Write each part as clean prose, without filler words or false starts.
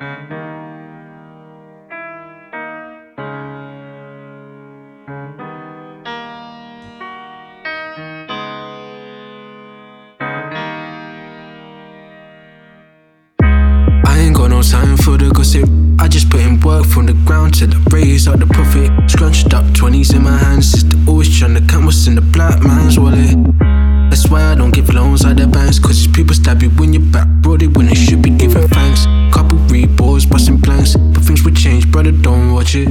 Time for the gossip. I just put in work from the ground till I raise out the profit. Scrunched up 20s in my hands, sister always tryna count what's in the black man's wallet. That's why I don't give loans out the banks, cause these people stab you when you're back broaded when they should be giving thanks. Couple reballs, busting blanks, but things will change, brother, don't watch it.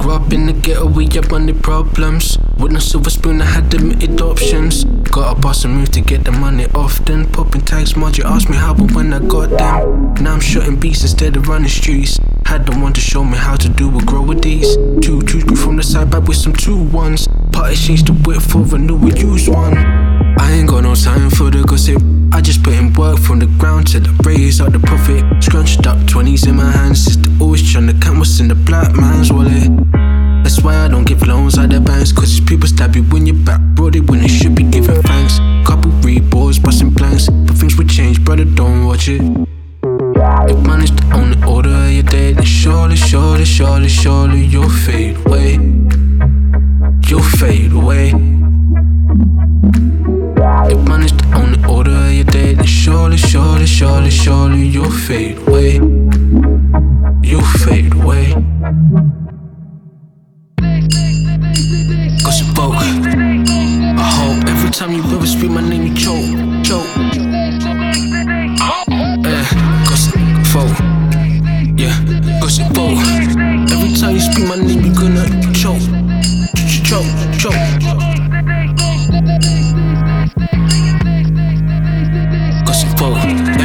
Grew up in the ghetto, we had money problems. With no silver spoon, I had limited options. Got a boss and move to get the money often. Popping tags, Margie asked me how and when I got them. Now I'm shooting beats instead of running streets. Had the one to show me how to do it, grow with these. Two twos grew from the side back with some 2 1s. Part exchange the whip for a new or used one. I ain't got no time for the gossip. I just put in work from the ground till I raise out the profit. Scrunched up 20s in my hands, sister always tryna count what's in the black man's wallet. That's why I don't give loans out the banks, cause these people stab you when you're back broaded when they should be giving thanks. Couple reballs, busting blanks, but things will change, brother, don't watch it. If money's the only order of your day, then surely, surely, surely, surely you'll fade away. You'll fade away. If money's the only order of your day, then surely, surely, surely, surely you'll fade away. You'll fade away. Cause you broke, I hope. Every time you ever speak my name you choke, choke. Cause you foe. Yeah, cause you broke. Every time you speak my name you gonna choke, choke, choke. Cause you broke.